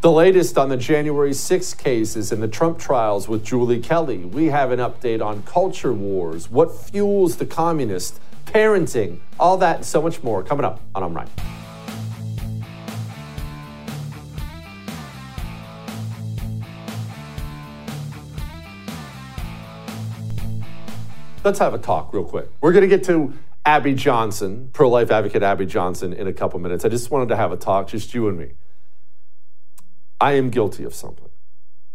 The latest on the January 6th cases and the Trump trials with Julie Kelly. We have an update on culture wars, what fuels the communist, parenting, all that and so much more coming up on I'm Right. Let's have a talk real quick. We're going to get to Abby Johnson, pro-life advocate Abby Johnson, in a couple minutes. I just wanted to have a talk, just you and me. I am guilty of something.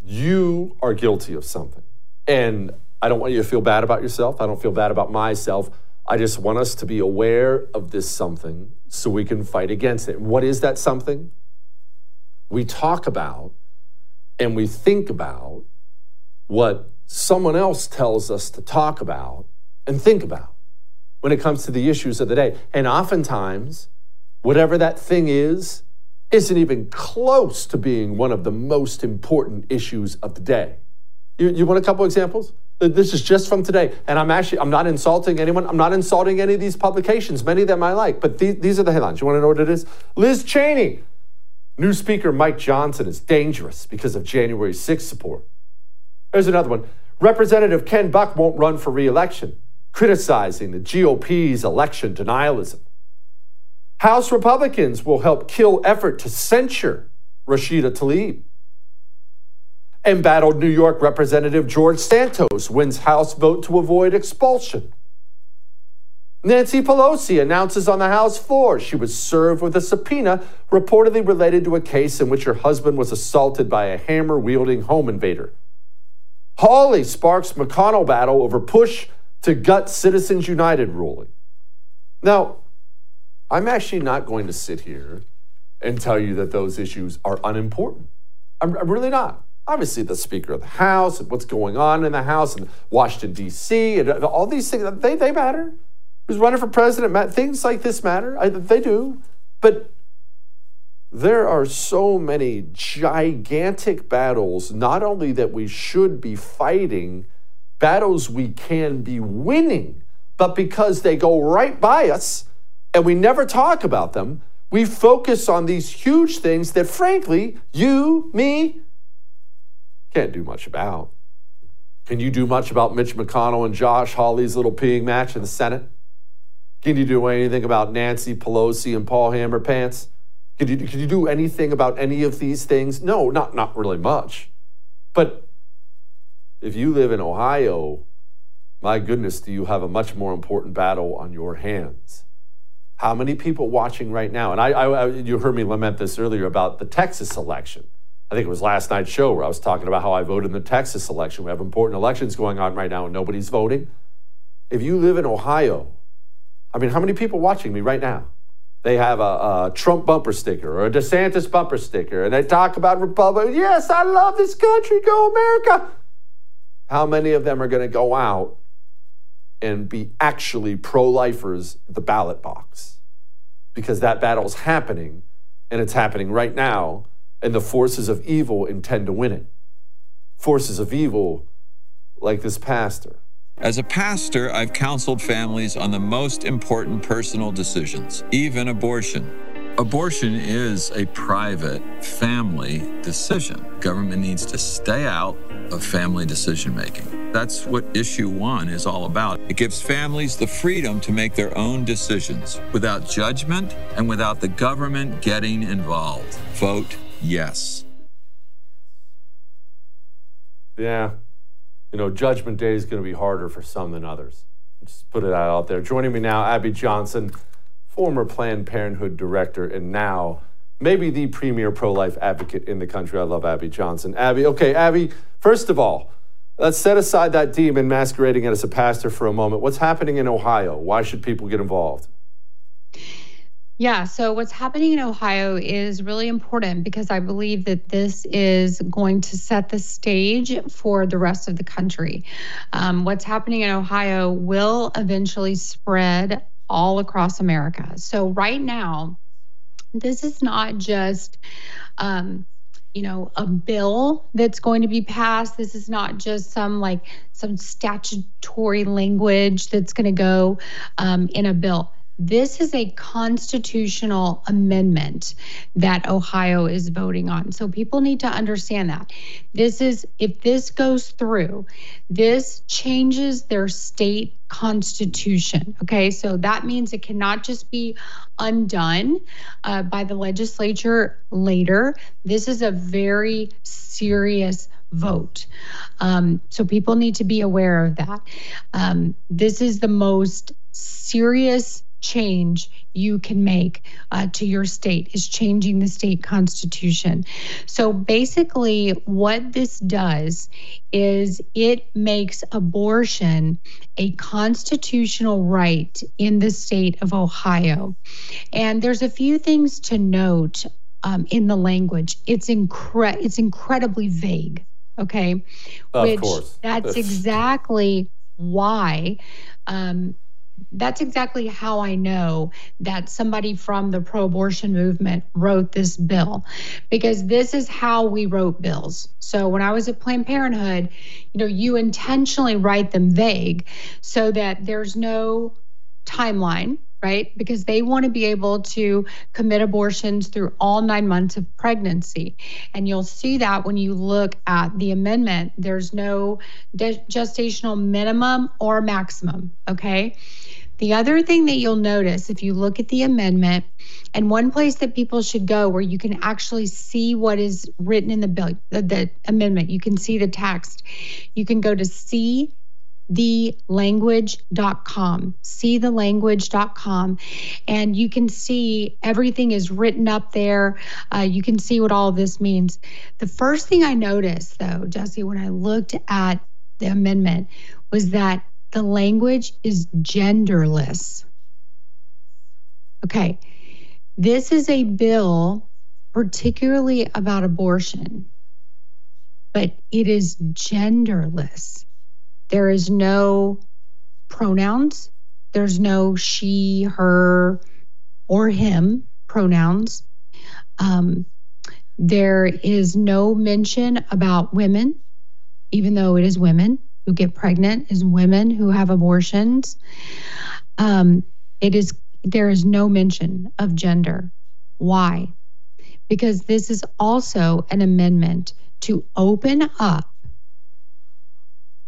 You are guilty of something. And I don't want you to feel bad about yourself. I don't feel bad about myself. I just want us to be aware of this something so we can fight against it. What is that something? We talk about and we think about what someone else tells us to talk about and think about when it comes to the issues of the day. And oftentimes, whatever that thing is, isn't even close to being one of the most important issues of the day. You want a couple examples? This is just from today. And I'm not insulting anyone. I'm not insulting any of these publications. Many of them I like. But these are the headlines. You want to know what it is? Liz Cheney. New Speaker Mike Johnson is dangerous because of January 6th support. There's another one. Representative Ken Buck won't run for re-election, criticizing the GOP's election denialism. House Republicans will help kill effort to censure Rashida Tlaib. Embattled New York Representative George Santos wins House vote to avoid expulsion. Nancy Pelosi announces on the House floor she was served with a subpoena reportedly related to a case in which her husband was assaulted by a hammer-wielding home invader. Hawley sparks McConnell battle over push to gut Citizens United ruling. Now, I'm actually not going to sit here and tell you that those issues are unimportant. I'm really not. Obviously, the Speaker of the House and what's going on in the House and Washington, D.C., and all these things, they matter. Who's running for president? Things like this matter. They do. But there are so many gigantic battles, not only that we should be fighting, battles we can be winning, but because they go right by us, and we never talk about them, We focus on these huge things that, frankly, you, me, can't do much about. Can you do much about Mitch McConnell and Josh Hawley's little peeing match in the Senate? Can you do anything about Nancy Pelosi and Paul Hammerpants? Can you do anything about any of these things? No, not really much. But if you live in Ohio, my goodness, do you have a much more important battle on your hands. How many people watching right now? And I you heard me lament this earlier about the Texas election. I think it was last night's show where I was talking about how I voted in the Texas election. We have important elections going on right now and nobody's voting. If you live in Ohio, I mean, how many people watching me right now? They have a Trump bumper sticker or a DeSantis bumper sticker, and they talk about Republicans. Yes, I love this country. Go America. How many of them are going to go out and be actually pro-lifers at the ballot box? Because that battle's happening, and it's happening right now, and the forces of evil intend to win it. Forces of evil like this pastor. As a pastor, I've counseled families on the most important personal decisions, even abortion. Abortion is a private family decision. Government needs to stay out of family decision-making. That's what issue 1 is all about. It gives families the freedom to make their own decisions without judgment and without the government getting involved. Vote yes. Yeah. You know, Judgment Day is going to be harder for some than others. Just put it out there. Joining me now, Abby Johnson, former Planned Parenthood director and now maybe the premier pro-life advocate in the country. I love Abby Johnson. Abby, okay, Abby, first of all, let's set aside that demon masquerading as a pastor for a moment. What's happening in Ohio? Why should people get involved? Yeah, so what's happening in Ohio is really important because I believe that this is going to set the stage for the rest of the country. What's happening in Ohio will eventually spread all across America. So right now, this is not just a bill that's going to be passed. This is not just some statutory language that's going to go in a bill. This is a constitutional amendment that Ohio is voting on. So people need to understand that. This is, if this goes through, this changes their state constitution. Okay, so that means it cannot just be undone by the legislature later. This is a very serious vote. So people need to be aware of that. This is the most serious change you can make to your state is changing the state constitution. So basically what this does is it makes abortion a constitutional right in the state of Ohio. And there's a few things to note in the language. It's incredibly vague. Okay. Of course. That's exactly why that's exactly how I know that somebody from the pro-abortion movement wrote this bill, because this is how we wrote bills. So when I was at Planned Parenthood, you intentionally write them vague so that there's no timeline, right? Because they want to be able to commit abortions through all 9 months of pregnancy. And you'll see that when you look at the amendment, there's no gestational minimum or maximum, okay? The other thing that you'll notice if you look at the amendment, and one place that people should go where you can actually see what is written in the bill, the amendment, you can see the text, you can go to seethelanguage.com, and you can see everything is written up there. You can see what all of this means. The first thing I noticed, though, Jesse, when I looked at the amendment, was that the language is genderless. Okay, this is a bill particularly about abortion, but it is genderless. There is no pronouns. There's no she, her, or him pronouns. There is no mention about women, even though it is women who get pregnant, is women who have abortions. There is no mention of gender. Why? Because this is also an amendment to open up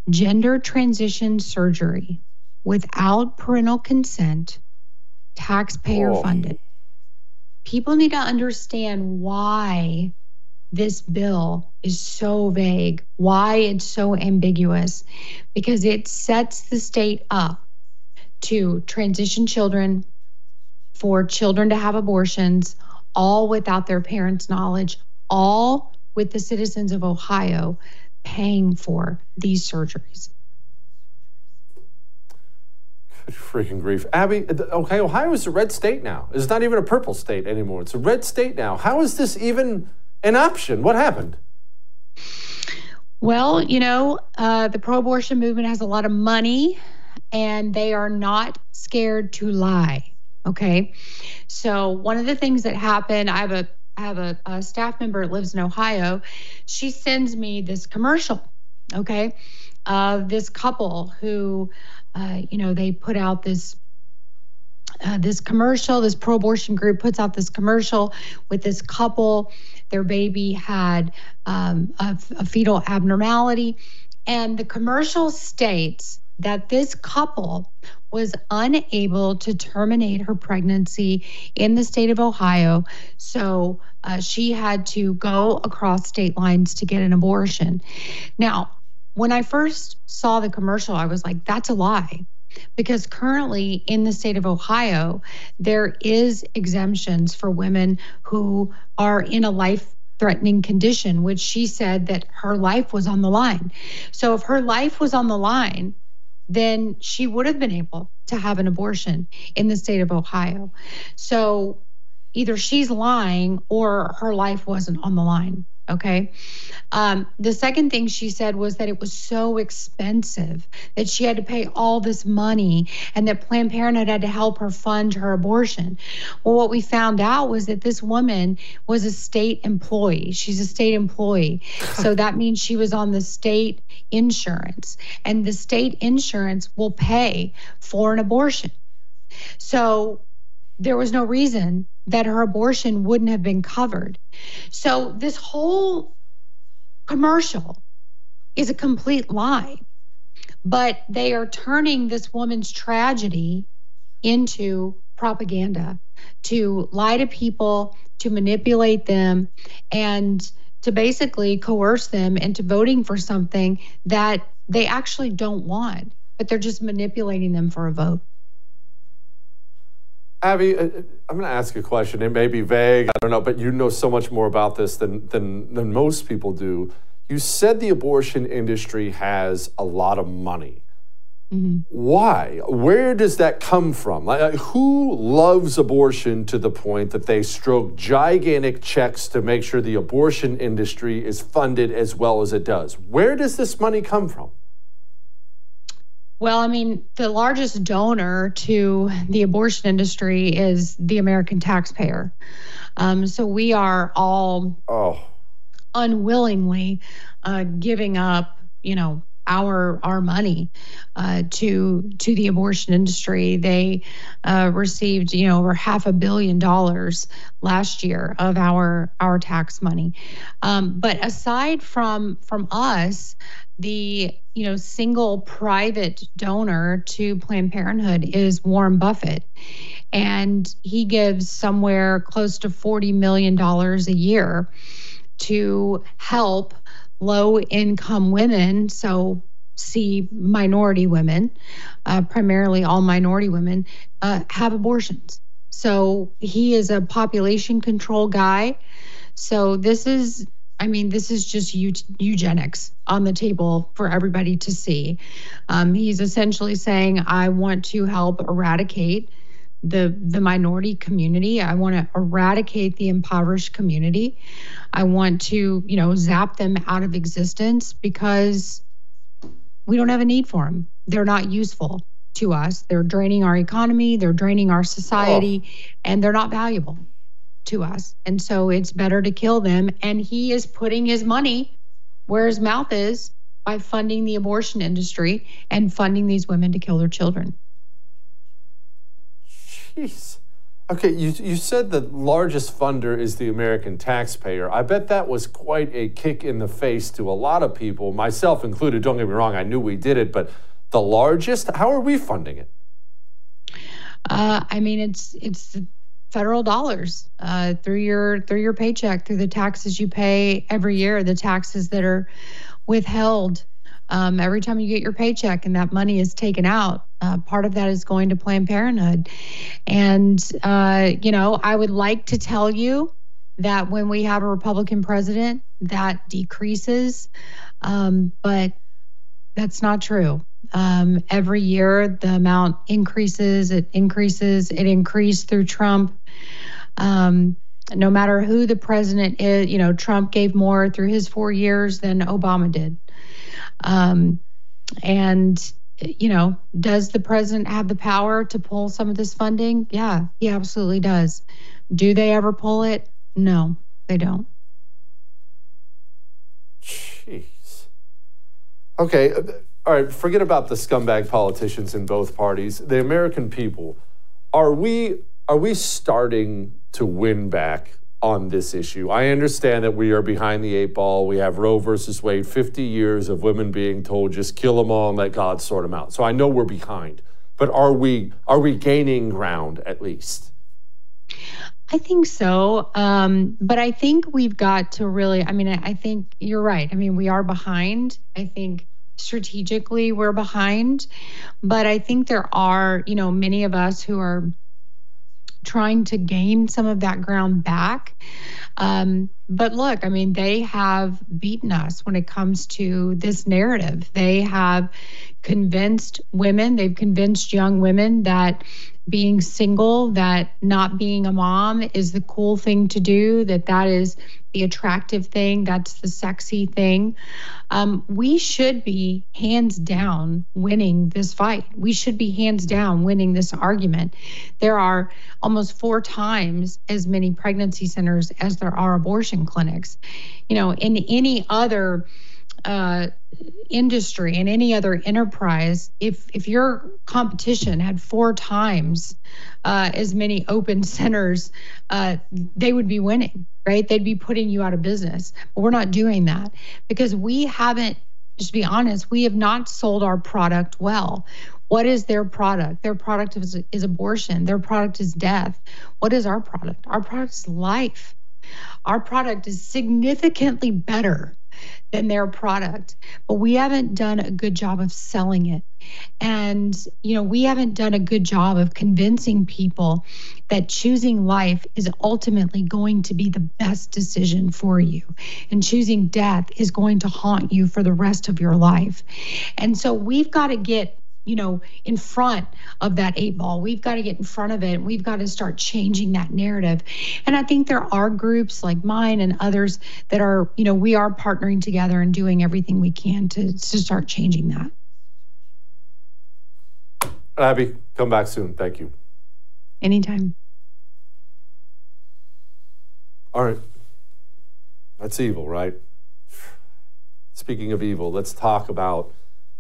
gender transition surgery without parental consent, taxpayer funded. People need to understand why this bill is so vague, why it's so ambiguous, because it sets the state up to transition children, for children to have abortions, all without their parents' knowledge, all with the citizens of Ohio paying for these surgeries. Good freaking grief. Abby, okay, Ohio is a red state now. It's not even a purple state anymore. It's a red state now. How is this even an option? What happened? Well, you know, the pro-abortion movement has a lot of money, and they are not scared to lie, okay? So one of the things that happened, I have a staff member that lives in Ohio. She sends me this commercial, okay, of this couple who, you know, they put out this this commercial. This pro-abortion group puts out this commercial with this couple. Their baby had a fetal abnormality, and the commercial states that this couple was unable to terminate her pregnancy in the state of Ohio, so she had to go across state lines to get an abortion. Now, when I first saw the commercial, I was like, that's a lie, because currently in the state of Ohio, there is exemptions for women who are in a life-threatening condition, which she said that her life was on the line. So if her life was on the line, then she would have been able to have an abortion in the state of Ohio. So either she's lying or her life wasn't on the line, okay? The second thing she said was that it was so expensive that she had to pay all this money and that Planned Parenthood had to help her fund her abortion. Well, what we found out was that this woman was a state employee. She's a state employee. So that means she was on the state insurance, and the state insurance will pay for an abortion. So there was no reason that her abortion wouldn't have been covered. So this whole commercial is a complete lie, but they are turning this woman's tragedy into propaganda, to lie to people, to manipulate them, and to basically coerce them into voting for something that they actually don't want, but they're just manipulating them for a vote. Abby, I'm going to ask you a question. It may be vague, I don't know, but you know so much more about this than most people do. You said the abortion industry has a lot of money. Mm-hmm. Why? Where does that come from? Like, who loves abortion to the point that they stroke gigantic checks to make sure the abortion industry is funded as well as it does? Where does this money come from? Well, I mean, the largest donor to the abortion industry is the American taxpayer. So we are all unwillingly giving up, you know, our money to the abortion industry. They received, you know, over $500 million last year of our tax money. But aside from us, the single private donor to Planned Parenthood is Warren Buffett, and he gives somewhere close to $40 million a year to help low-income women, so see minority women, primarily all minority women, have abortions. So he is a population control guy. So this is, I mean, this is just eugenics on the table for everybody to see. He's essentially saying, I want to help eradicate the minority community. I want to eradicate the impoverished community. I want to, you know, zap them out of existence because we don't have a need for them. They're not useful to us. They're draining our economy. They're draining our society, and they're not valuable to us. And so it's better to kill them. And he is putting his money where his mouth is by funding the abortion industry and funding these women to kill their children. Jeez. Okay, you said the largest funder is the American taxpayer. I bet that was quite a kick in the face to a lot of people, myself included. Don't get me wrong, I knew we did it, but the largest, how are we funding it? I mean, it's federal dollars through your paycheck, through the taxes you pay every year, the taxes that are withheld every time you get your paycheck, and that money is taken out. Part of that is going to Planned Parenthood. And, I would like to tell you that when we have a Republican president, that decreases, but that's not true. Every year, the amount increases, it increased through Trump. No matter who the president is, Trump gave more through his 4 years than Obama did. And does the president have the power to pull some of this funding? Yeah, he absolutely does. Do they ever pull it? No, they don't. Jeez. Okay, all right, forget about the scumbag politicians in both parties. The American people, are we starting to win back on this issue? I understand that we are behind the eight ball. We have Roe versus Wade, 50 years of women being told, just kill them all and let God sort them out. So I know we're behind, but are we gaining ground at least? I think so. But I think we've got to really, I think you're right. I mean, we are behind. I think strategically we're behind, but I think there are, many of us who are trying to gain some of that ground back. But look, they have beaten us when it comes to this narrative. They have convinced women, they've convinced young women that being single, that not being a mom is the cool thing to do, that is the attractive thing, that's the sexy thing. We should be hands down winning this fight. We should be hands down winning this argument. There are almost 4 times as many pregnancy centers as there are abortion clinics. In any other industry, and any other enterprise, if your competition had 4 times as many open centers, they would be winning, right? They'd be putting you out of business. But we're not doing that because we haven't, just to be honest, we have not sold our product well. What is their product? Their product is abortion. Their product is death. What is our product? Our product is life. Our product is significantly better than their product, but we haven't done a good job of selling it. And, we haven't done a good job of convincing people that choosing life is ultimately going to be the best decision for you. And choosing death is going to haunt you for the rest of your life. And so we've got to get in front of that eight ball. We've got to get in front of it, and we've got to start changing that narrative. And I think there are groups like mine and others that are, we are partnering together and doing everything we can to start changing that. Abby, come back soon. Thank you. Anytime. All right. That's evil, right? Speaking of evil, let's talk about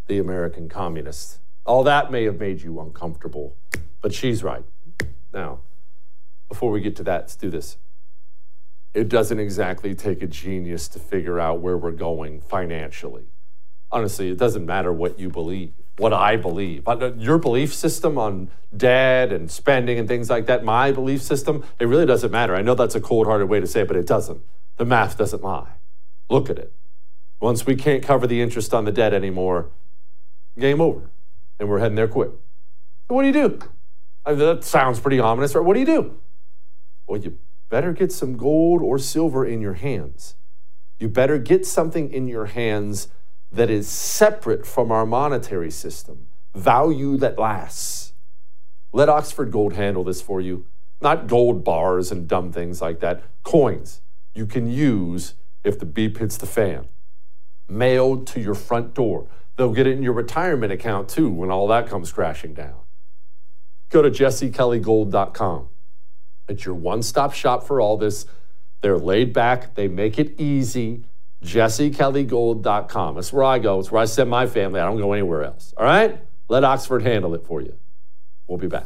the American communists. All that may have made you uncomfortable, but she's right. Now, before we get to that, let's do this. It doesn't exactly take a genius to figure out where we're going financially. Honestly, it doesn't matter what you believe, what I believe. Your belief system on debt and spending and things like that, my belief system, it really doesn't matter. I know that's a cold-hearted way to say it, but it doesn't. The math doesn't lie. Look at it. Once we can't cover the interest on the debt anymore, game over, and we're heading there quick. So what do you do? That sounds pretty ominous, right? What do you do? Well, you better get some gold or silver in your hands. You better get something in your hands that is separate from our monetary system, value that lasts. Let Oxford Gold handle this for you. Not gold bars and dumb things like that. Coins you can use if the beep hits the fan. Mailed to your front door. They'll get it in your retirement account, too, when all that comes crashing down. Go to jessikellygold.com. It's your one-stop shop for all this. They're laid back. They make it easy. jessikellygold.com. That's where I go. It's where I send my family. I don't go anywhere else. All right? Let Oxford handle it for you. We'll be back.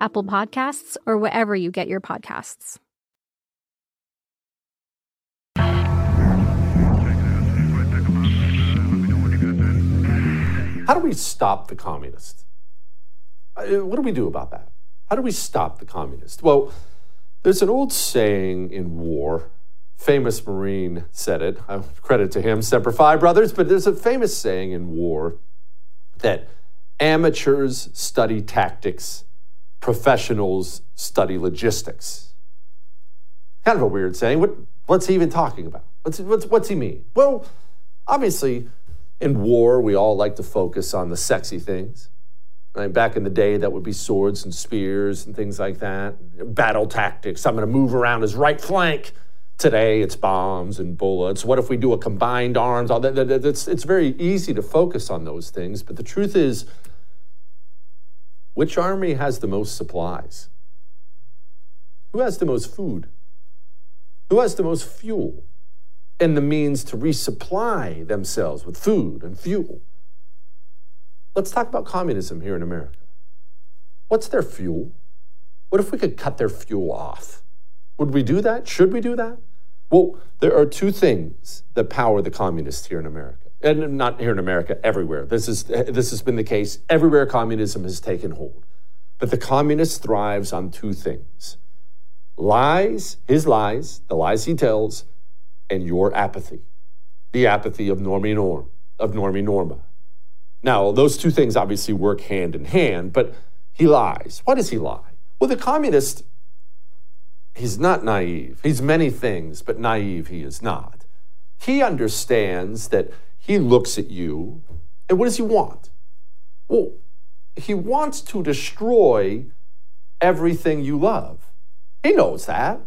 Apple Podcasts, or wherever you get your podcasts. How do we stop the communists? What do we do about that? How do we stop the communists? Well, there's an old saying in war. Famous Marine said it. Credit to him, Semper Fi, brothers. But there's a famous saying in war that amateurs study tactics, professionals study logistics. Kind of a weird saying. What's he even talking about? What's he mean? Well, obviously, in war, we all like to focus on the sexy things. Right? Back in the day, that would be swords and spears and things like that. Battle tactics. I'm going to move around his right flank. Today, it's bombs and bullets. What if we do a combined arms? All that. It's very easy to focus on those things. But the truth is, which army has the most supplies? Who has the most food? Who has the most fuel and the means to resupply themselves with food and fuel? Let's talk about communism here in America. What's their fuel? What if we could cut their fuel off? Would we do that? Should we do that? Well, there are two things that power the communists here in America. And not here in America, everywhere. This has been the case everywhere communism has taken hold. But the communist thrives on two things: Lies, his lies, the lies he tells, and your apathy. The apathy of Normie Norma. Now, those two things obviously work hand in hand, but he lies. Why does he lie? Well, the communist, he's not naive. He's many things, but naive he is not. He understands that he looks at you, and what does he want? Well, he wants to destroy everything you love. He knows that.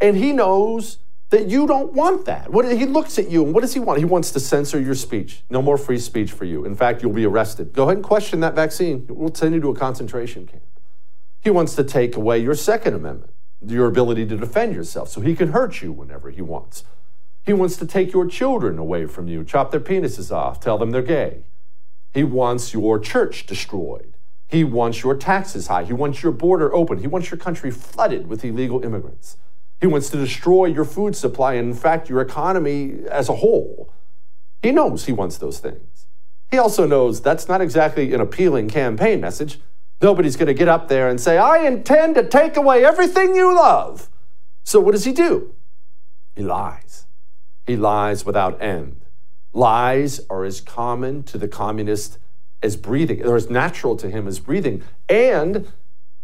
And he knows that you don't want that. He looks at you, and what does he want? He wants to censor your speech. No more free speech for you. In fact, you'll be arrested. Go ahead and question that vaccine. We'll send you to a concentration camp. He wants to take away your Second Amendment, your ability to defend yourself, so he can hurt you whenever he wants. He wants to take your children away from you, chop their penises off, tell them they're gay. He wants your church destroyed. He wants your taxes high. He wants your border open. He wants your country flooded with illegal immigrants. He wants to destroy your food supply and, in fact, your economy as a whole. He knows he wants those things. He also knows that's not exactly an appealing campaign message. Nobody's going to get up there and say, I intend to take away everything you love. So what does he do? He lies. He lies without end. Lies are as common to the communist as breathing, or as natural to him as breathing. And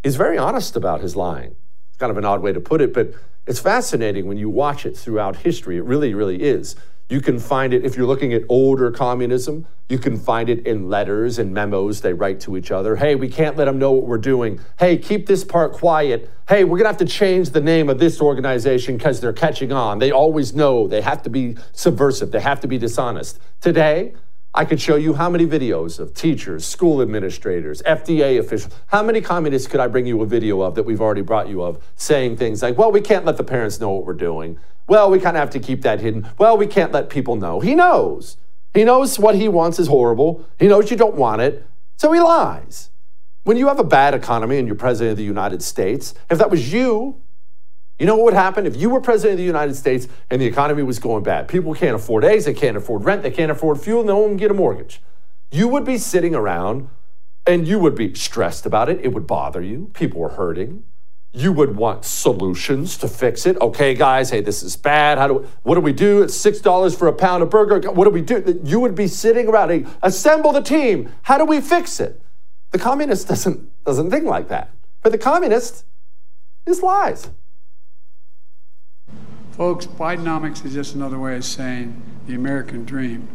he's very honest about his lying. It's kind of an odd way to put it, but it's fascinating when you watch it throughout history. It really, really is. You can find it, if you're looking at older communism, you can find it in letters and memos they write to each other. Hey, we can't let them know what we're doing. Hey, keep this part quiet. Hey, we're going to have to change the name of this organization because they're catching on. They always know they have to be subversive. They have to be dishonest. Today, I could show you how many videos of teachers, school administrators, FDA officials. How many communists could I bring you a video of that we've already brought you of saying things like, well, we can't let the parents know what we're doing. Well, we kind of have to keep that hidden. Well, we can't let people know. He knows. He knows what he wants is horrible. He knows you don't want it. So he lies. When you have a bad economy and you're president of the United States, if that was you, you know what would happen if you were president of the United States and the economy was going bad? People can't afford eggs, they can't afford rent, they can't afford fuel, no one can get a mortgage. You would be sitting around and you would be stressed about it. It would bother you. People were hurting. You would want solutions to fix it. Okay, guys, hey, this is bad. What do we do? It's $6 for a pound of burger. What do we do? You would be sitting around, hey, assemble the team. How do we fix it? The communist doesn't think like that. But the communist is lies. Folks, Bidenomics is just another way of saying the American dream.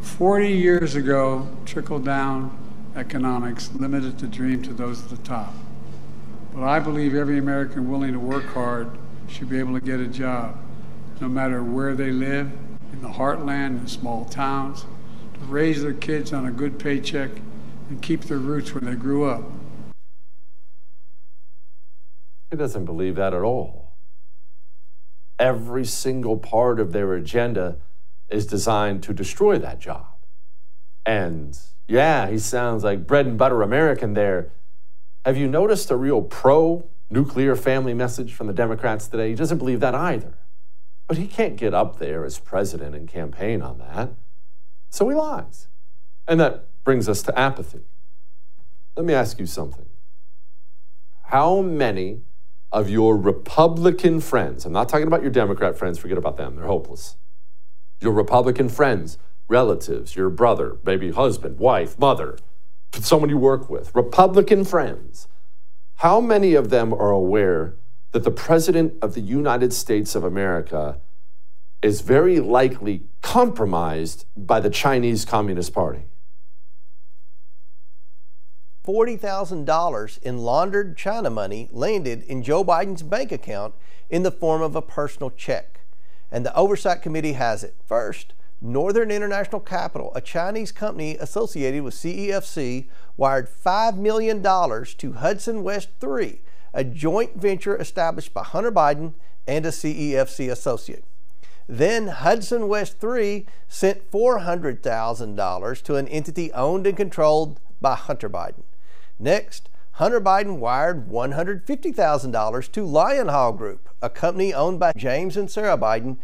40 years ago, trickle-down economics limited the dream to those at the top. But I believe every American willing to work hard should be able to get a job, no matter where they live, in the heartland, in small towns, to raise their kids on a good paycheck and keep their roots where they grew up. He doesn't believe that at all. Every single part of their agenda is designed to destroy that job. And yeah, he sounds like bread and butter American there. Have you noticed a real pro-nuclear family message from the Democrats today? He doesn't believe that either. But he can't get up there as president and campaign on that. So he lies. And that brings us to apathy. Let me ask you something. How many of your Republican friends, I'm not talking about your Democrat friends, forget about them, they're hopeless. Your Republican friends, relatives, your brother, maybe husband, wife, mother, someone you work with, Republican friends, how many of them are aware that the President of the United States of America is very likely compromised by the Chinese Communist Party? $40,000 in laundered China money landed in Joe Biden's bank account in the form of a personal check. And the Oversight Committee has it. First, Northern International Capital, a Chinese company associated with CEFC, wired $5 million to Hudson West III, a joint venture established by Hunter Biden and a CEFC associate. Then Hudson West III sent $400,000 to an entity owned and controlled by Hunter Biden. Next, Hunter Biden wired $150,000 to Lion Hall Group, a company owned by James and Sarah Biden.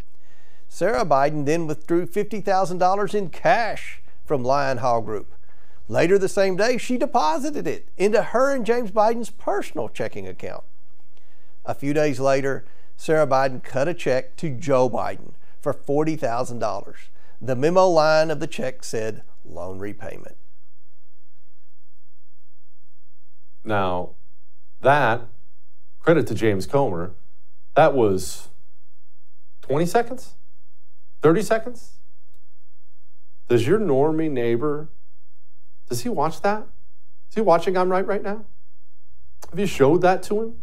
Sarah Biden then withdrew $50,000 in cash from Lion Hall Group. Later the same day, she deposited it into her and James Biden's personal checking account. A few days later, Sarah Biden cut a check to Joe Biden for $40,000. The memo line of the check said loan repayment. Now, that, credit to James Comer, that was 20 seconds? 30 seconds? Does your normie neighbor, does he watch that? Is he watching I'm Right right now? Have you showed that to him?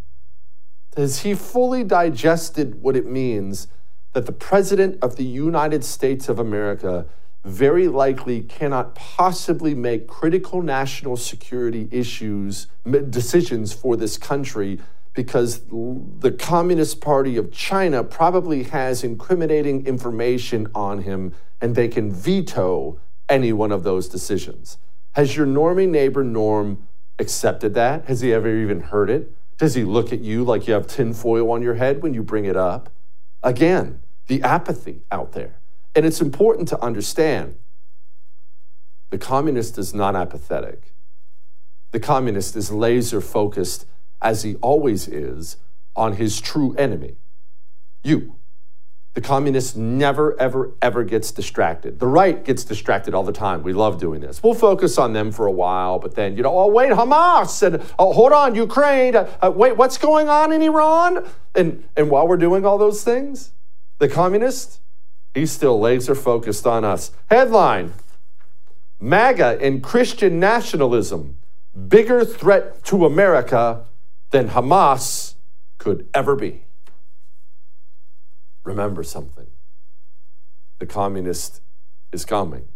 Has he fully digested what it means that the President of the United States of America very likely cannot possibly make critical national security decisions for this country because the Communist Party of China probably has incriminating information on him and they can veto any one of those decisions? Has your normie neighbor, Norm, accepted that? Has he ever even heard it? Does he look at you like you have tinfoil on your head when you bring it up? Again, the apathy out there. And it's important to understand the communist is not apathetic. The communist is laser focused, as he always is, on his true enemy, you. The communist never, ever, ever gets distracted. The right gets distracted all the time. We love doing this. We'll focus on them for a while, but then, oh, wait, Hamas, and oh, hold on, Ukraine, wait, what's going on in Iran? And while we're doing all those things, the communist, he's still laser focused on us. Headline, MAGA and Christian nationalism, bigger threat to America than Hamas could ever be. Remember something. The communist is coming.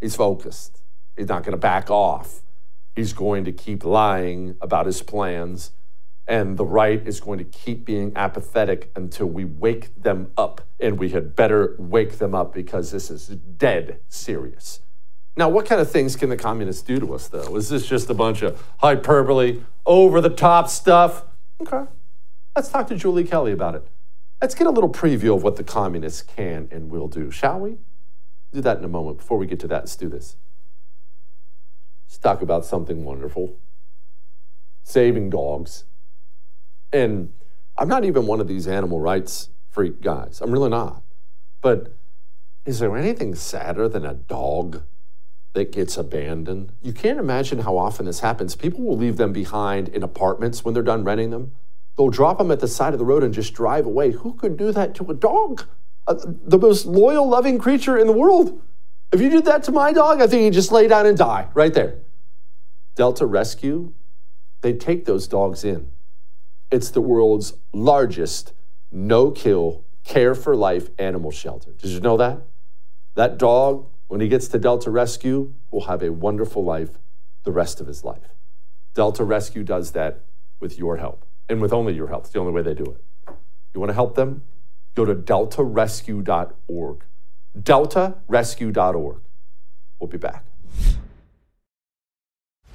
He's focused. He's not going to back off. He's going to keep lying about his plans. And the right is going to keep being apathetic until we wake them up. And we had better wake them up because this is dead serious. Now, what kind of things can the communists do to us, though? Is this just a bunch of hyperbole, over-the-top stuff? Okay. Let's talk to Julie Kelly about it. Let's get a little preview of what the communists can and will do, shall we? Do that in a moment. Before we get to that, let's do this. Let's talk about something wonderful. Saving dogs. And I'm not even one of these animal rights freak guys. I'm really not. But is there anything sadder than a dog that gets abandoned? You can't imagine how often this happens. People will leave them behind in apartments when they're done renting them. They'll drop them at the side of the road and just drive away. Who could do that to a dog? The most loyal, loving creature in the world. If you did that to my dog, I think he'd just lay down and die right there. Delta Rescue, they take those dogs in. It's the world's largest no-kill, care-for-life animal shelter. Did you know that? That dog, when he gets to Delta Rescue, will have a wonderful life the rest of his life. Delta Rescue does that with your help. And with only your help. It's the only way they do it. You want to help them? Go to deltarescue.org. Deltarescue.org. We'll be back.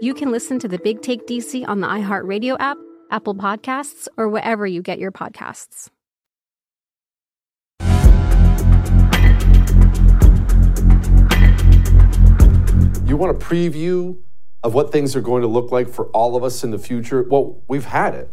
you can listen to The Big Take DC on the iHeartRadio app, Apple Podcasts, or wherever you get your podcasts. You want a preview of what things are going to look like for all of us in the future? Well, we've had it.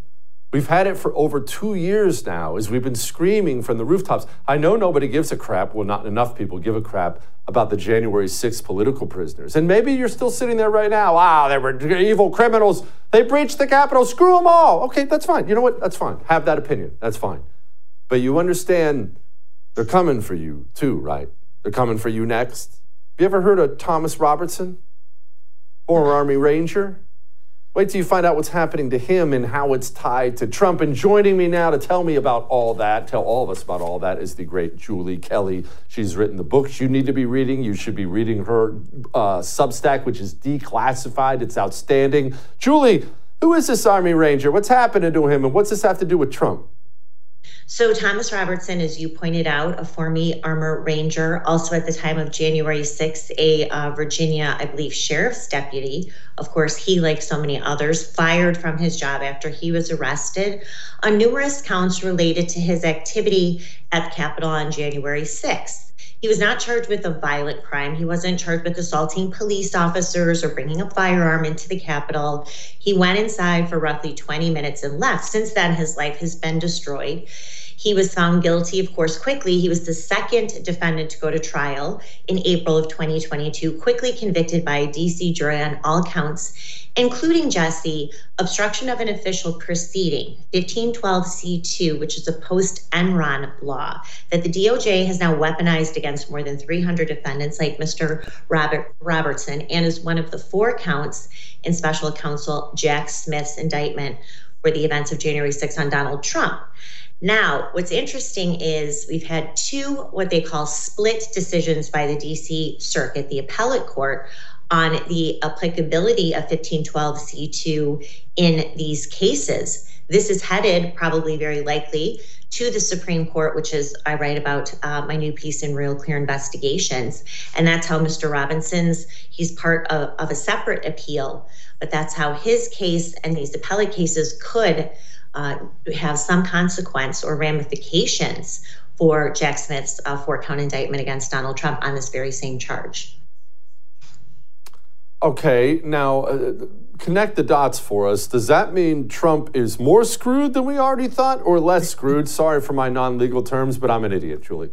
We've had it for over 2 years now as we've been screaming from the rooftops. I know nobody gives a crap, well, not enough people give a crap about the January 6th political prisoners. And maybe you're still sitting there right now. Ah, they were evil criminals. They breached the Capitol. Screw them all. Okay, that's fine. You know what? That's fine. Have that opinion. That's fine. But you understand they're coming for you too, right? They're coming for you next. Have you ever heard of Thomas Robertson? Former Army Ranger? Wait till you find out what's happening to him and how it's tied to Trump. And joining me now to tell all of us about all that, is the great Julie Kelly. She's written the books you need to be reading. You should be reading her Substack, which is declassified. It's outstanding. Julie, who is this Army Ranger? What's happening to him? And what's this have to do with Trump? So Thomas Robertson, as you pointed out, a former Army Ranger, also at the time of January 6th, a Virginia, I believe, sheriff's deputy. Of course, he, like so many others, fired from his job after he was arrested on numerous counts related to his activity at the Capitol on January 6th. He was not charged with a violent crime. He wasn't charged with assaulting police officers or bringing a firearm into the Capitol. He went inside for roughly 20 minutes and left. Since then, his life has been destroyed. He was found guilty, of course, quickly. He was the second defendant to go to trial in April of 2022, quickly convicted by a D.C. jury on all counts, including obstruction of an official proceeding, 1512C2, which is a post-Enron law that the DOJ has now weaponized against more than 300 defendants like Mr. Robertson, and is one of the four counts in special counsel Jack Smith's indictment for the events of January 6th on Donald Trump. Now, what's interesting is we've had two what they call split decisions by the D.C. Circuit, the appellate court, on the applicability of 1512C2 in these cases. This is headed probably very likely to the Supreme Court, which is I write about my new piece in Real Clear Investigations. And that's how Mr. Robinson's, he's part of a separate appeal, but that's how his case and these appellate cases could have some consequence or ramifications for Jack Smith's four-count indictment against Donald Trump on this very same charge. Okay, now connect the dots for us. Does that mean Trump is more screwed than we already thought or less screwed? Sorry for my non-legal terms, but I'm an idiot, Julie.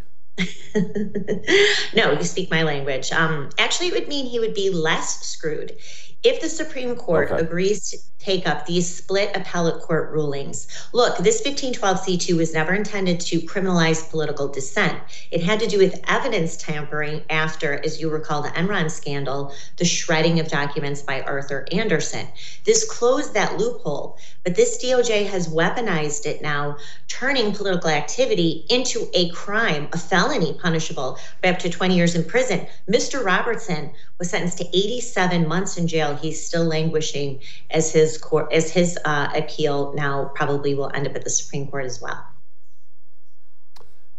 No, you speak my language. Actually, it would mean he would be less screwed. if the Supreme Court agrees to take up these split appellate court rulings. Look, this 1512C2 was never intended to criminalize political dissent. It had to do with evidence tampering after, as you recall, the Enron scandal, the shredding of documents by Arthur Anderson. This closed that loophole, but this DOJ has weaponized it now, turning political activity into a crime, a felony punishable by up to 20 years in prison. Mr. Robertson was sentenced to 87 months in jail. He's still languishing as his court, as his appeal now probably will end up at the Supreme Court as well.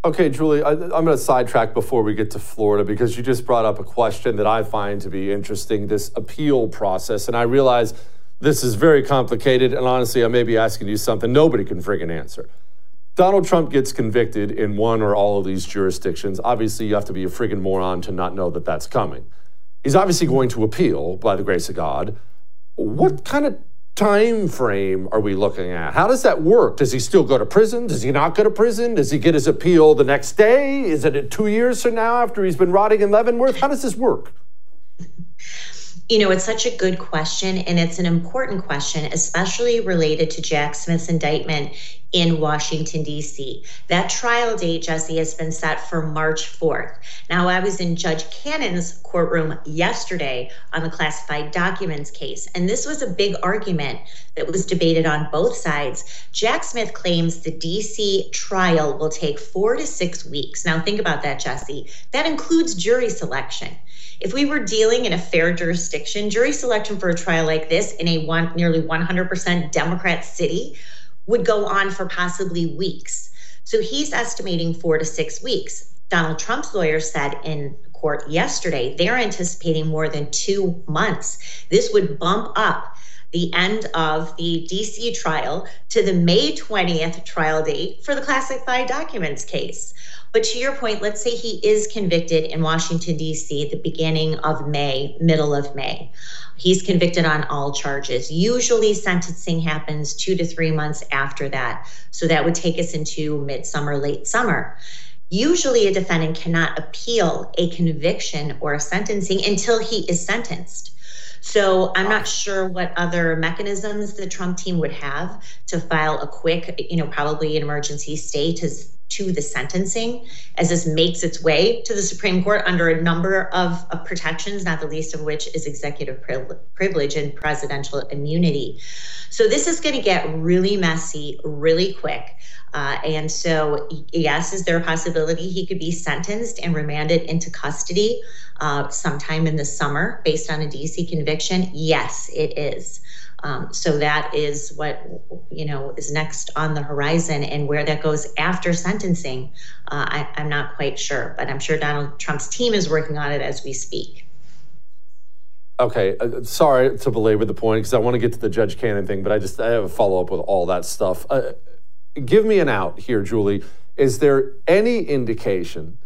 Okay, Julie, I'm going to sidetrack before we get to Florida because you just brought up a question that I find to be interesting, this appeal process. And I realize this is very complicated. And honestly, I may be asking you something nobody can friggin' answer. Donald Trump gets convicted in one or all of these jurisdictions. Obviously, you have to be a friggin' moron to not know that that's coming. He's obviously going to appeal, by the grace of God. What kind of time frame are we looking at? How does that work? Does he still go to prison? Does he not go to prison? Does he get his appeal the next day? Is it 2 years from now after he's been rotting in Leavenworth? How does this work? You know, it's such a good question, and it's an important question, especially related to Jack Smith's indictment in Washington, D.C. That trial date, Jesse, has been set for March 4th. Now, I was in Judge Cannon's courtroom yesterday on the classified documents case, and this was a big argument that was debated on both sides. Jack Smith claims the D.C. trial will take 4 to 6 weeks. Now, think about that, Jesse. That includes jury selection. If we were dealing in a fair jurisdiction, jury selection for a trial like this in a nearly 100% Democrat city would go on for possibly weeks. So he's estimating 4 to 6 weeks. Donald Trump's lawyer said in court yesterday, they're anticipating more than 2 months. This would bump up the end of the D.C. trial to the May 20th trial date for the classified documents case. But to your point, let's say he is convicted in Washington, D.C. at the beginning of May, middle of May. He's convicted on all charges. Usually sentencing happens 2 to 3 months after that. So that would take us into midsummer, late summer. Usually a defendant cannot appeal a conviction or a sentencing until he is sentenced. So I'm not sure what other mechanisms the Trump team would have to file a quick, you know, probably an emergency stay to the sentencing as this makes its way to the Supreme Court under a number of protections, not the least of which is executive privilege and presidential immunity. So this is going to get really messy, really quick. And so, yes, is there a possibility he could be sentenced and remanded into custody sometime in the summer based on a D.C. conviction? Yes, it is. So that is what, you know, is next on the horizon, and where that goes after sentencing, I'm not quite sure, but I'm sure Donald Trump's team is working on it as we speak. Okay, sorry to belabor the point because I want to get to the Judge Cannon thing, but I have a follow-up with all that stuff. Give me an out here, Julie. Is there any indication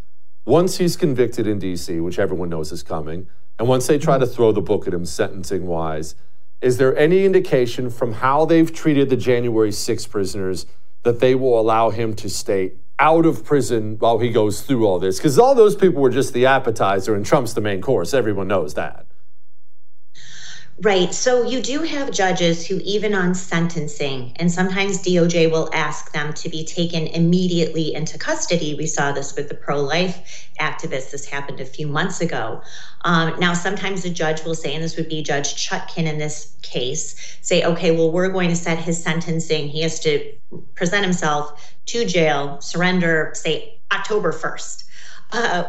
once he's convicted in D.C., which everyone knows is coming, and once they try to throw the book at him sentencing-wise, is there any indication from how they've treated the January 6th prisoners that they will allow him to stay out of prison while he goes through all this? Because all those people were just the appetizer and Trump's the main course. Everyone knows that. Right. So you do have judges who, even on sentencing, and sometimes DOJ will ask them to be taken immediately into custody. We saw this with the pro-life activists. This happened a few months ago. Now, sometimes the judge will say, and this would be Judge Chutkin in this case, say, OK, well, we're going to set his sentencing. He has to present himself to jail, surrender, say, October 1st.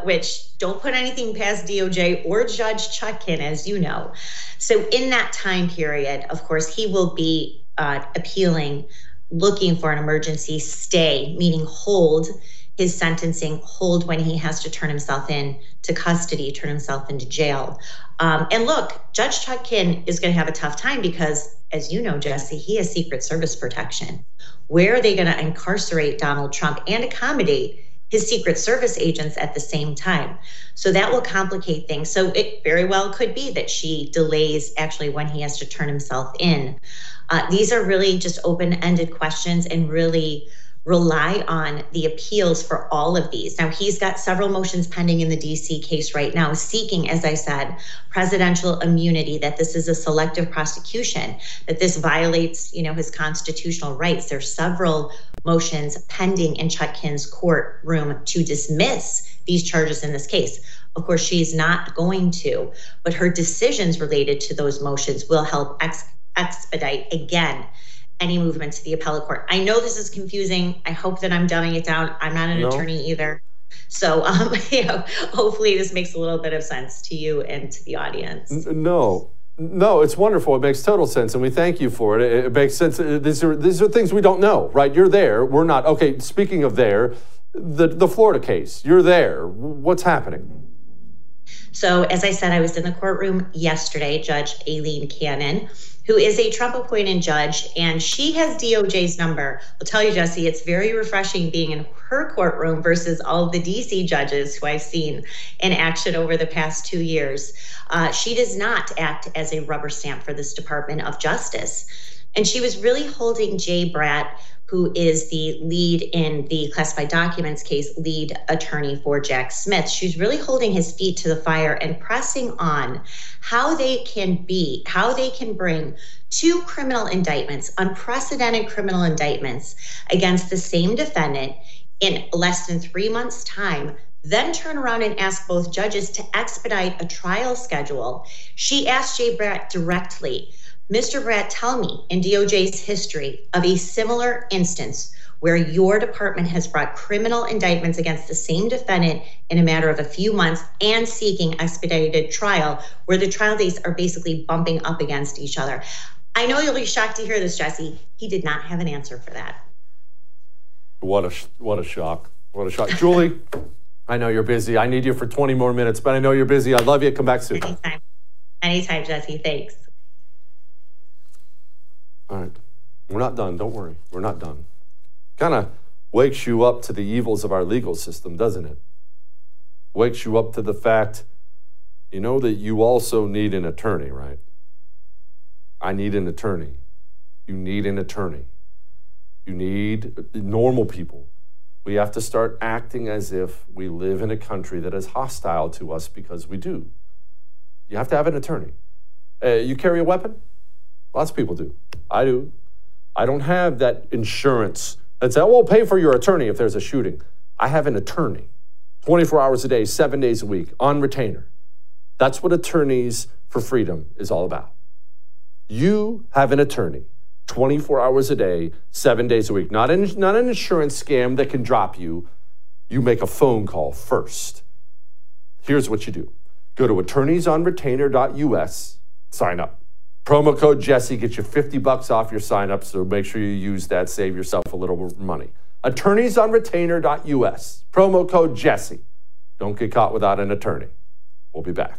Which don't put anything past DOJ or Judge Chutkin, as you know. So in that time period, of course, he will be appealing, looking for an emergency stay, meaning hold his sentencing, hold when he has to turn himself in to custody, turn himself into jail. And look, Judge Chutkin is going to have a tough time because, as you know, Jesse, he has Secret Service protection. Where are they going to incarcerate Donald Trump and accommodate his Secret Service agents at the same time? So that will complicate things. So it very well could be that she delays actually when he has to turn himself in. These are really just open-ended questions and really rely on the appeals for all of these. Now, he's got several motions pending in the D.C. case right now, seeking, as I said, presidential immunity, that this is a selective prosecution, that this violates, his constitutional rights. There's several motions pending in Chutkin's courtroom to dismiss these charges in this case. Of course, she's not going to, but her decisions related to those motions will help expedite, again, any movement to the appellate court. I know this is confusing. I hope that I'm dumbing it down. I'm not an attorney either. So, hopefully this makes a little bit of sense to you and to the audience. No, it's wonderful. It makes total sense, and we thank you for it. It makes sense. These are things we don't know, right? You're there. We're not. Okay, speaking of there, the Florida case, you're there. What's happening? So, as I said, I was in the courtroom yesterday, Judge Aileen Cannon, who is a Trump-appointed judge, and she has DOJ's number. I'll tell you, Jesse, it's very refreshing being in her courtroom versus all of the D.C. judges who I've seen in action over the past 2 years. She does not act as a rubber stamp for this Department of Justice. And she was really holding Jay Bratt, who is the lead in the classified documents case, lead attorney for Jack Smith. She's really holding his feet to the fire and pressing on how they can bring two criminal indictments, unprecedented criminal indictments against the same defendant in less than 3 months' time, then turn around and ask both judges to expedite a trial schedule. She asked Jay Bratt directly, "Mr. Bratt, tell me in DOJ's history of a similar instance where your department has brought criminal indictments against the same defendant in a matter of a few months and seeking expedited trial, where the trial dates are basically bumping up against each other." I know you'll be shocked to hear this, Jesse. He did not have an answer for that. What a shock. What a shock. Julie, I know you're busy. I need you for 20 more minutes, but I know you're busy. I love you. Come back soon. Anytime, Jesse. Thanks. All right. We're not done. Don't worry. We're not done. Kind of wakes you up to the evils of our legal system, doesn't it? Wakes you up to the fact, that you also need an attorney, right? I need an attorney. You need an attorney. You need normal people. We have to start acting as if we live in a country that is hostile to us, because we do. You have to have an attorney. You carry a weapon? Lots of people do. I do. I don't have that insurance that's, I won't pay for your attorney if there's a shooting. I have an attorney 24 hours a day, 7 days a week, on retainer. That's what Attorneys for Freedom is all about. You have an attorney 24 hours a day, 7 days a week. Not an insurance scam that can drop you. You make a phone call first. Here's what you do. Go to attorneysonretainer.us, sign up. Promo code Jesse gets you $50 off your sign-up, so make sure you use that. Save yourself a little money. Attorneysonretainer.us. Promo code Jesse. Don't get caught without an attorney. We'll be back.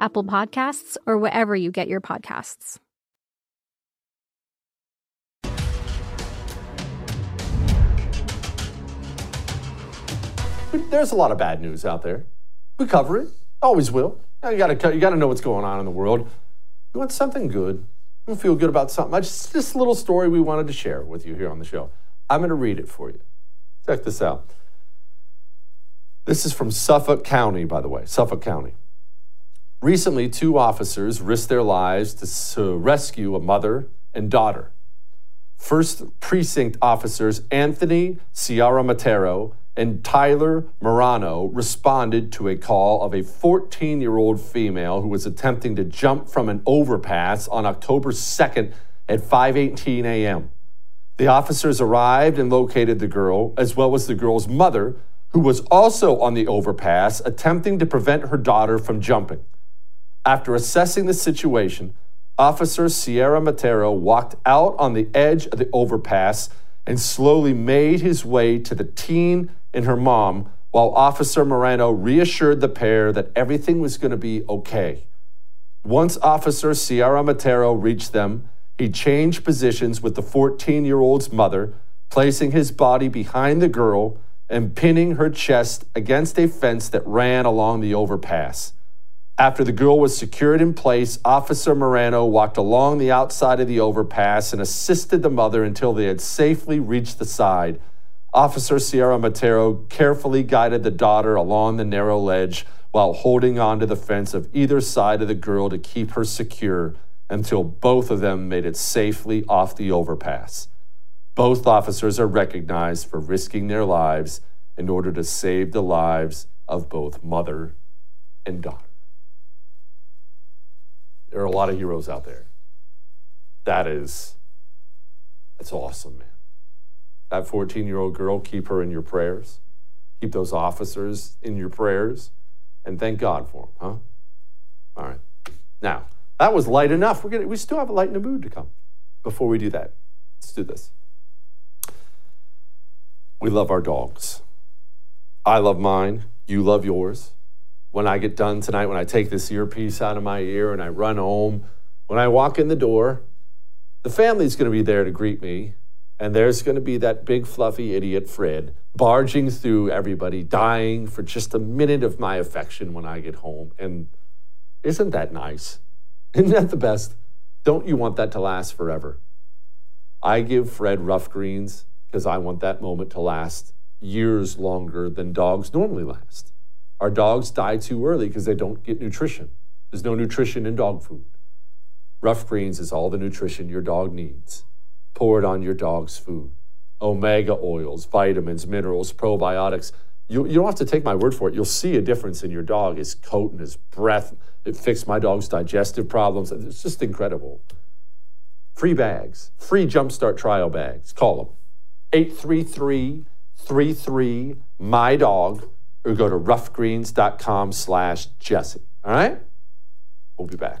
Apple Podcasts, or wherever you get your podcasts. There's a lot of bad news out there. We cover it. Always will. You got to know what's going on in the world. You want something good. You feel good about something. Just this little story we wanted to share with you here on the show. I'm going to read it for you. Check this out. This is from Suffolk County, by the way. Suffolk County. Recently, two officers risked their lives to rescue a mother and daughter. First Precinct officers Anthony Ciara Matero and Tyler Morano responded to a call of a 14-year-old female who was attempting to jump from an overpass on October 2nd at 5:18 a.m. The officers arrived and located the girl, as well as the girl's mother, who was also on the overpass, attempting to prevent her daughter from jumping. After assessing the situation, Officer Ciara Matero walked out on the edge of the overpass and slowly made his way to the teen and her mom, while Officer Morano reassured the pair that everything was going to be okay. Once Officer Ciara Matero reached them, he changed positions with the 14-year-old's mother, placing his body behind the girl and pinning her chest against a fence that ran along the overpass. After the girl was secured in place, Officer Morano walked along the outside of the overpass and assisted the mother until they had safely reached the side. Officer Ciara Matero carefully guided the daughter along the narrow ledge while holding onto the fence of either side of the girl to keep her secure until both of them made it safely off the overpass. Both officers are recognized for risking their lives in order to save the lives of both mother and daughter. There are a lot of heroes out there. That's awesome, man. That 14-year-old girl, keep her in your prayers. Keep those officers in your prayers. And thank God for them, huh? All right. Now, that was light enough. We still have a light in the mood to come. Before we do that, let's do this. We love our dogs. I love mine. You love yours. When I get done tonight, when I take this earpiece out of my ear and I run home, when I walk in the door, the family's going to be there to greet me, and there's going to be that big fluffy idiot Fred barging through everybody, dying for just a minute of my affection when I get home. And isn't that nice? Isn't that the best? Don't you want that to last forever? I give Fred Rough Greens because I want that moment to last years longer than dogs normally last. Our dogs die too early because they don't get nutrition. There's no nutrition in dog food. Rough Greens is all the nutrition your dog needs. Pour it on your dog's food. Omega oils, vitamins, minerals, probiotics. You don't have to take my word for it. You'll see a difference in your dog, his coat and his breath. It fixed my dog's digestive problems. It's just incredible. Free bags, free Jumpstart trial bags. Call them. 833-33-MY-DOG or go to roughgreens.com/Jesse. All right? We'll be back.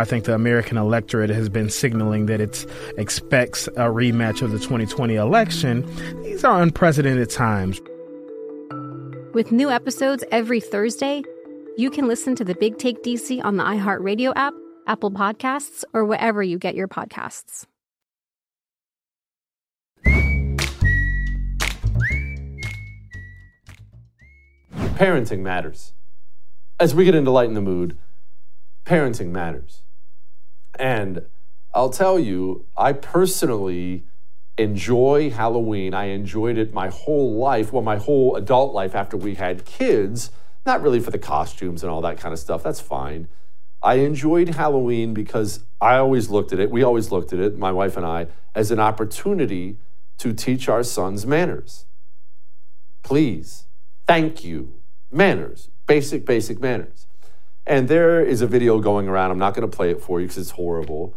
I think the American electorate has been signaling that it expects a rematch of the 2020 election. These are unprecedented times. With new episodes every Thursday, you can listen to The Big Take DC on the iHeartRadio app, Apple Podcasts, or wherever you get your podcasts. Parenting matters. As we get into Lighten the Mood, parenting matters. And I'll tell you, I personally enjoy Halloween. I enjoyed it my whole life, well, my whole adult life after we had kids, not really for the costumes and all that kind of stuff. That's fine. I enjoyed Halloween because I always looked at it, we always looked at it, my wife and I, as an opportunity to teach our sons manners. Please, thank you, manners, basic manners. And there is a video going around, I'm not going to play it for you because it's horrible,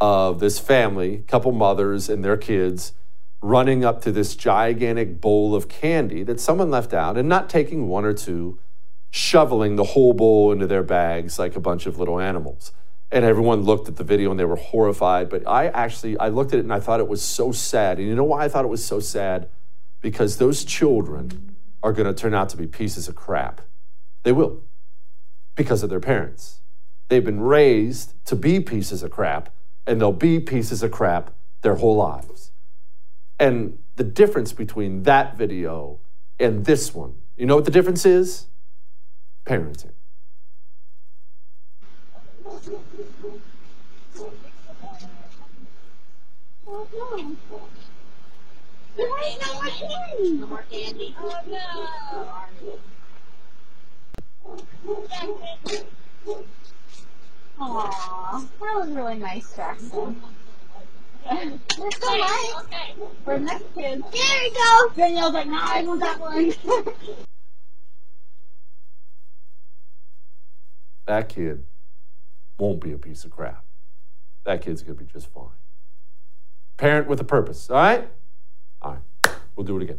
of this family, couple mothers and their kids, running up to this gigantic bowl of candy that someone left out and not taking one or two, shoveling the whole bowl into their bags like a bunch of little animals. And everyone looked at the video and they were horrified. But I looked at it and I thought it was so sad. And you know why I thought it was so sad? Because those children are going to turn out to be pieces of crap. They will. because of their parents. They've been raised to be pieces of crap, and they'll be pieces of crap their whole lives. And the difference between that video and this one, you know what the difference is? Parenting. Aw, that was really nice, Jackson. That's all right. Okay. For next kid. There you go. Danielle's like, nah, I want that one. That kid won't be a piece of crap. That kid's going to be just fine. Parent with a purpose, all right? All right, we'll do it again.